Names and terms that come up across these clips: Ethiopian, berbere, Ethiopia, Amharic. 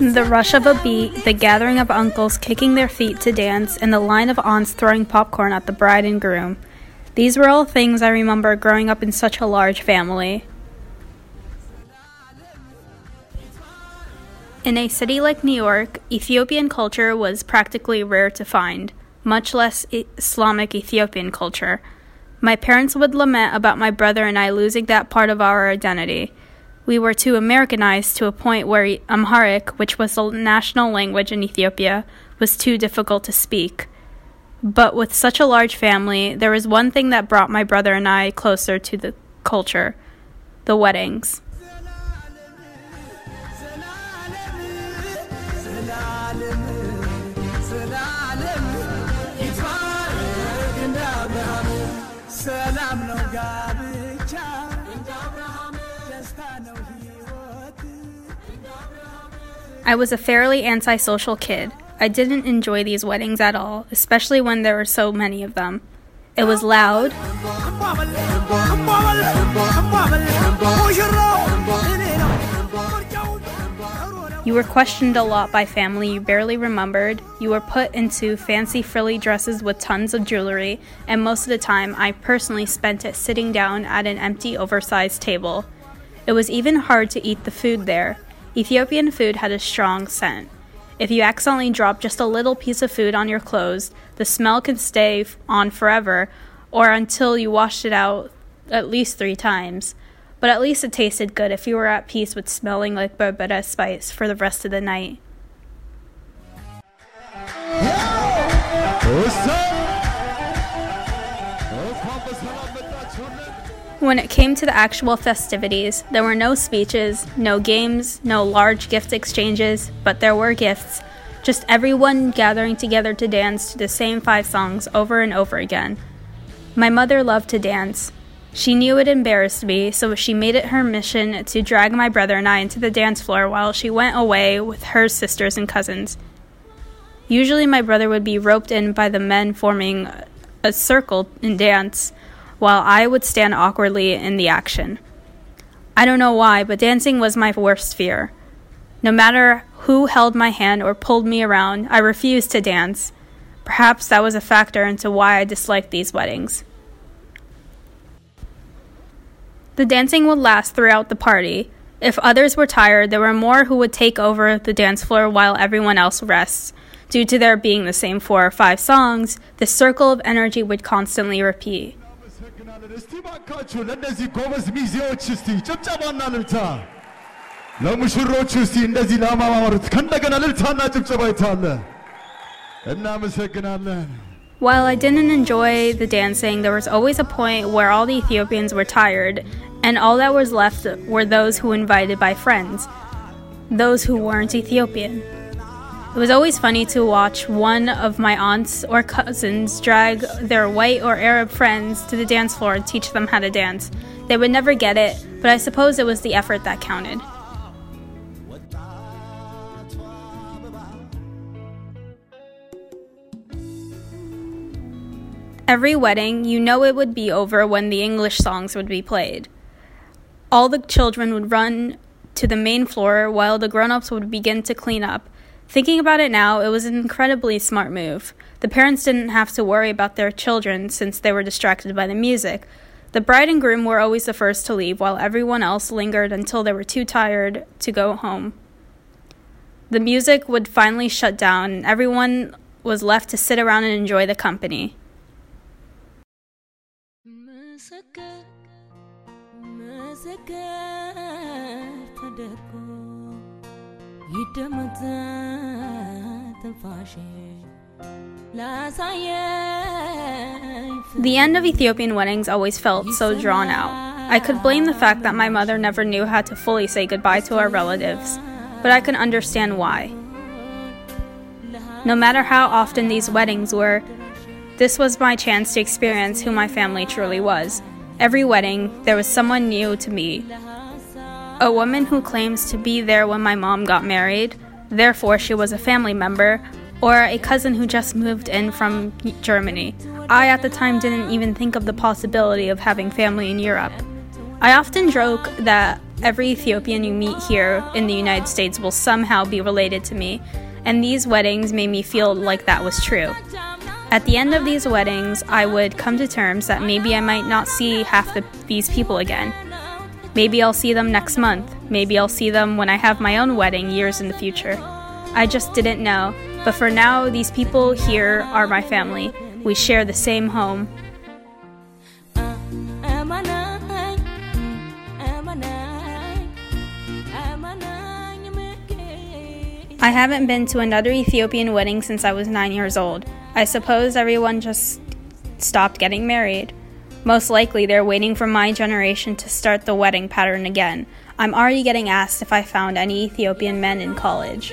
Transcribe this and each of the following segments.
The rush of a beat, the gathering of uncles kicking their feet to dance, and the line of aunts throwing popcorn at the bride and groom. These were all things I remember growing up in such a large family. In a city like New York, Ethiopian culture was practically rare to find, much less Islamic Ethiopian culture. My parents would lament about my brother and I losing that part of our identity. We were too Americanized to a point where Amharic, which was the national language in Ethiopia, was too difficult to speak. But with such a large family, there was one thing that brought my brother and I closer to the culture: the weddings. I was a fairly antisocial kid. I didn't enjoy these weddings at all, especially when there were so many of them. It was loud. You were questioned a lot by family you barely remembered. You were put into fancy frilly dresses with tons of jewelry, and most of the time I personally spent it sitting down at an empty, oversized table. It was even hard to eat the food there. Ethiopian food had a strong scent. If you accidentally drop just a little piece of food on your clothes, the smell can stay on forever, or until you washed it out at least 3 times. But at least it tasted good if you were at peace with smelling like berbere spice for the rest of the night. When it came to the actual festivities, there were no speeches, no games, no large gift exchanges, but there were gifts. Just everyone gathering together to dance to the same 5 songs over and over again. My mother loved to dance. She knew it embarrassed me, so she made it her mission to drag my brother and I into the dance floor while she went away with her sisters and cousins. Usually my brother would be roped in by the men forming a circle and dance, while I would stand awkwardly in the action. I don't know why, but dancing was my worst fear. No matter who held my hand or pulled me around, I refused to dance. Perhaps that was a factor into why I disliked these weddings. The dancing would last throughout the party. If others were tired, there were more who would take over the dance floor while everyone else rests. Due to there being the same 4 or 5 songs, the circle of energy would constantly repeat. While I didn't enjoy the dancing, there was always a point where all the Ethiopians were tired, and all that was left were those who were invited by friends, those who weren't Ethiopian. It was always funny to watch one of my aunts or cousins drag their white or Arab friends to the dance floor and teach them how to dance. They would never get it, but I suppose it was the effort that counted. Every wedding, you know it would be over when the English songs would be played. All the children would run to the main floor while the grown-ups would begin to clean up. Thinking about it now, it was an incredibly smart move. The parents didn't have to worry about their children since they were distracted by the music. The bride and groom were always the first to leave, while everyone else lingered until they were too tired to go home. The music would finally shut down, and everyone was left to sit around and enjoy the company. The end of Ethiopian weddings always felt so drawn out. I could blame the fact that my mother never knew how to fully say goodbye to our relatives, but I can understand why. No matter how often these weddings were, this was my chance to experience who my family truly was. Every wedding, there was someone new to me. A woman who claims to be there when my mom got married, Therefore, she was a family member or a cousin who just moved in from Germany. I, at the time, didn't even think of the possibility of having family in Europe. I often joke that every Ethiopian you meet here in the United States will somehow be related to me, and these weddings made me feel like that was true. At the end of these weddings, I would come to terms that maybe I might not see half these people again. Maybe I'll see them next month. Maybe I'll see them when I have my own wedding years in the future. I just didn't know, but for now, these people here are my family. We share the same home. I haven't been to another Ethiopian wedding since I was 9 years old. I suppose everyone just stopped getting married. Most likely they're waiting for my generation to start the wedding pattern again. I'm already getting asked if I found any Ethiopian men in college.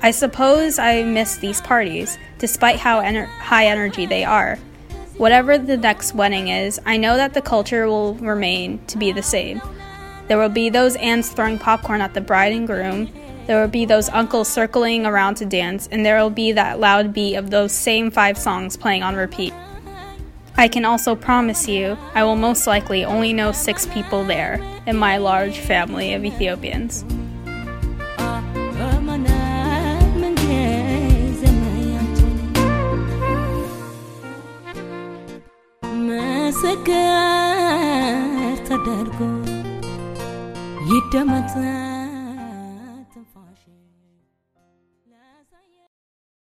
I suppose I miss these parties, despite how high energy they are. Whatever the next wedding is, I know that the culture will remain to be the same. There will be those aunts throwing popcorn at the bride and groom. There will be those uncles circling around to dance, and there will be that loud beat of those same 5 songs playing on repeat. I can also promise you, I will most likely only know 6 people there in my large family of Ethiopians.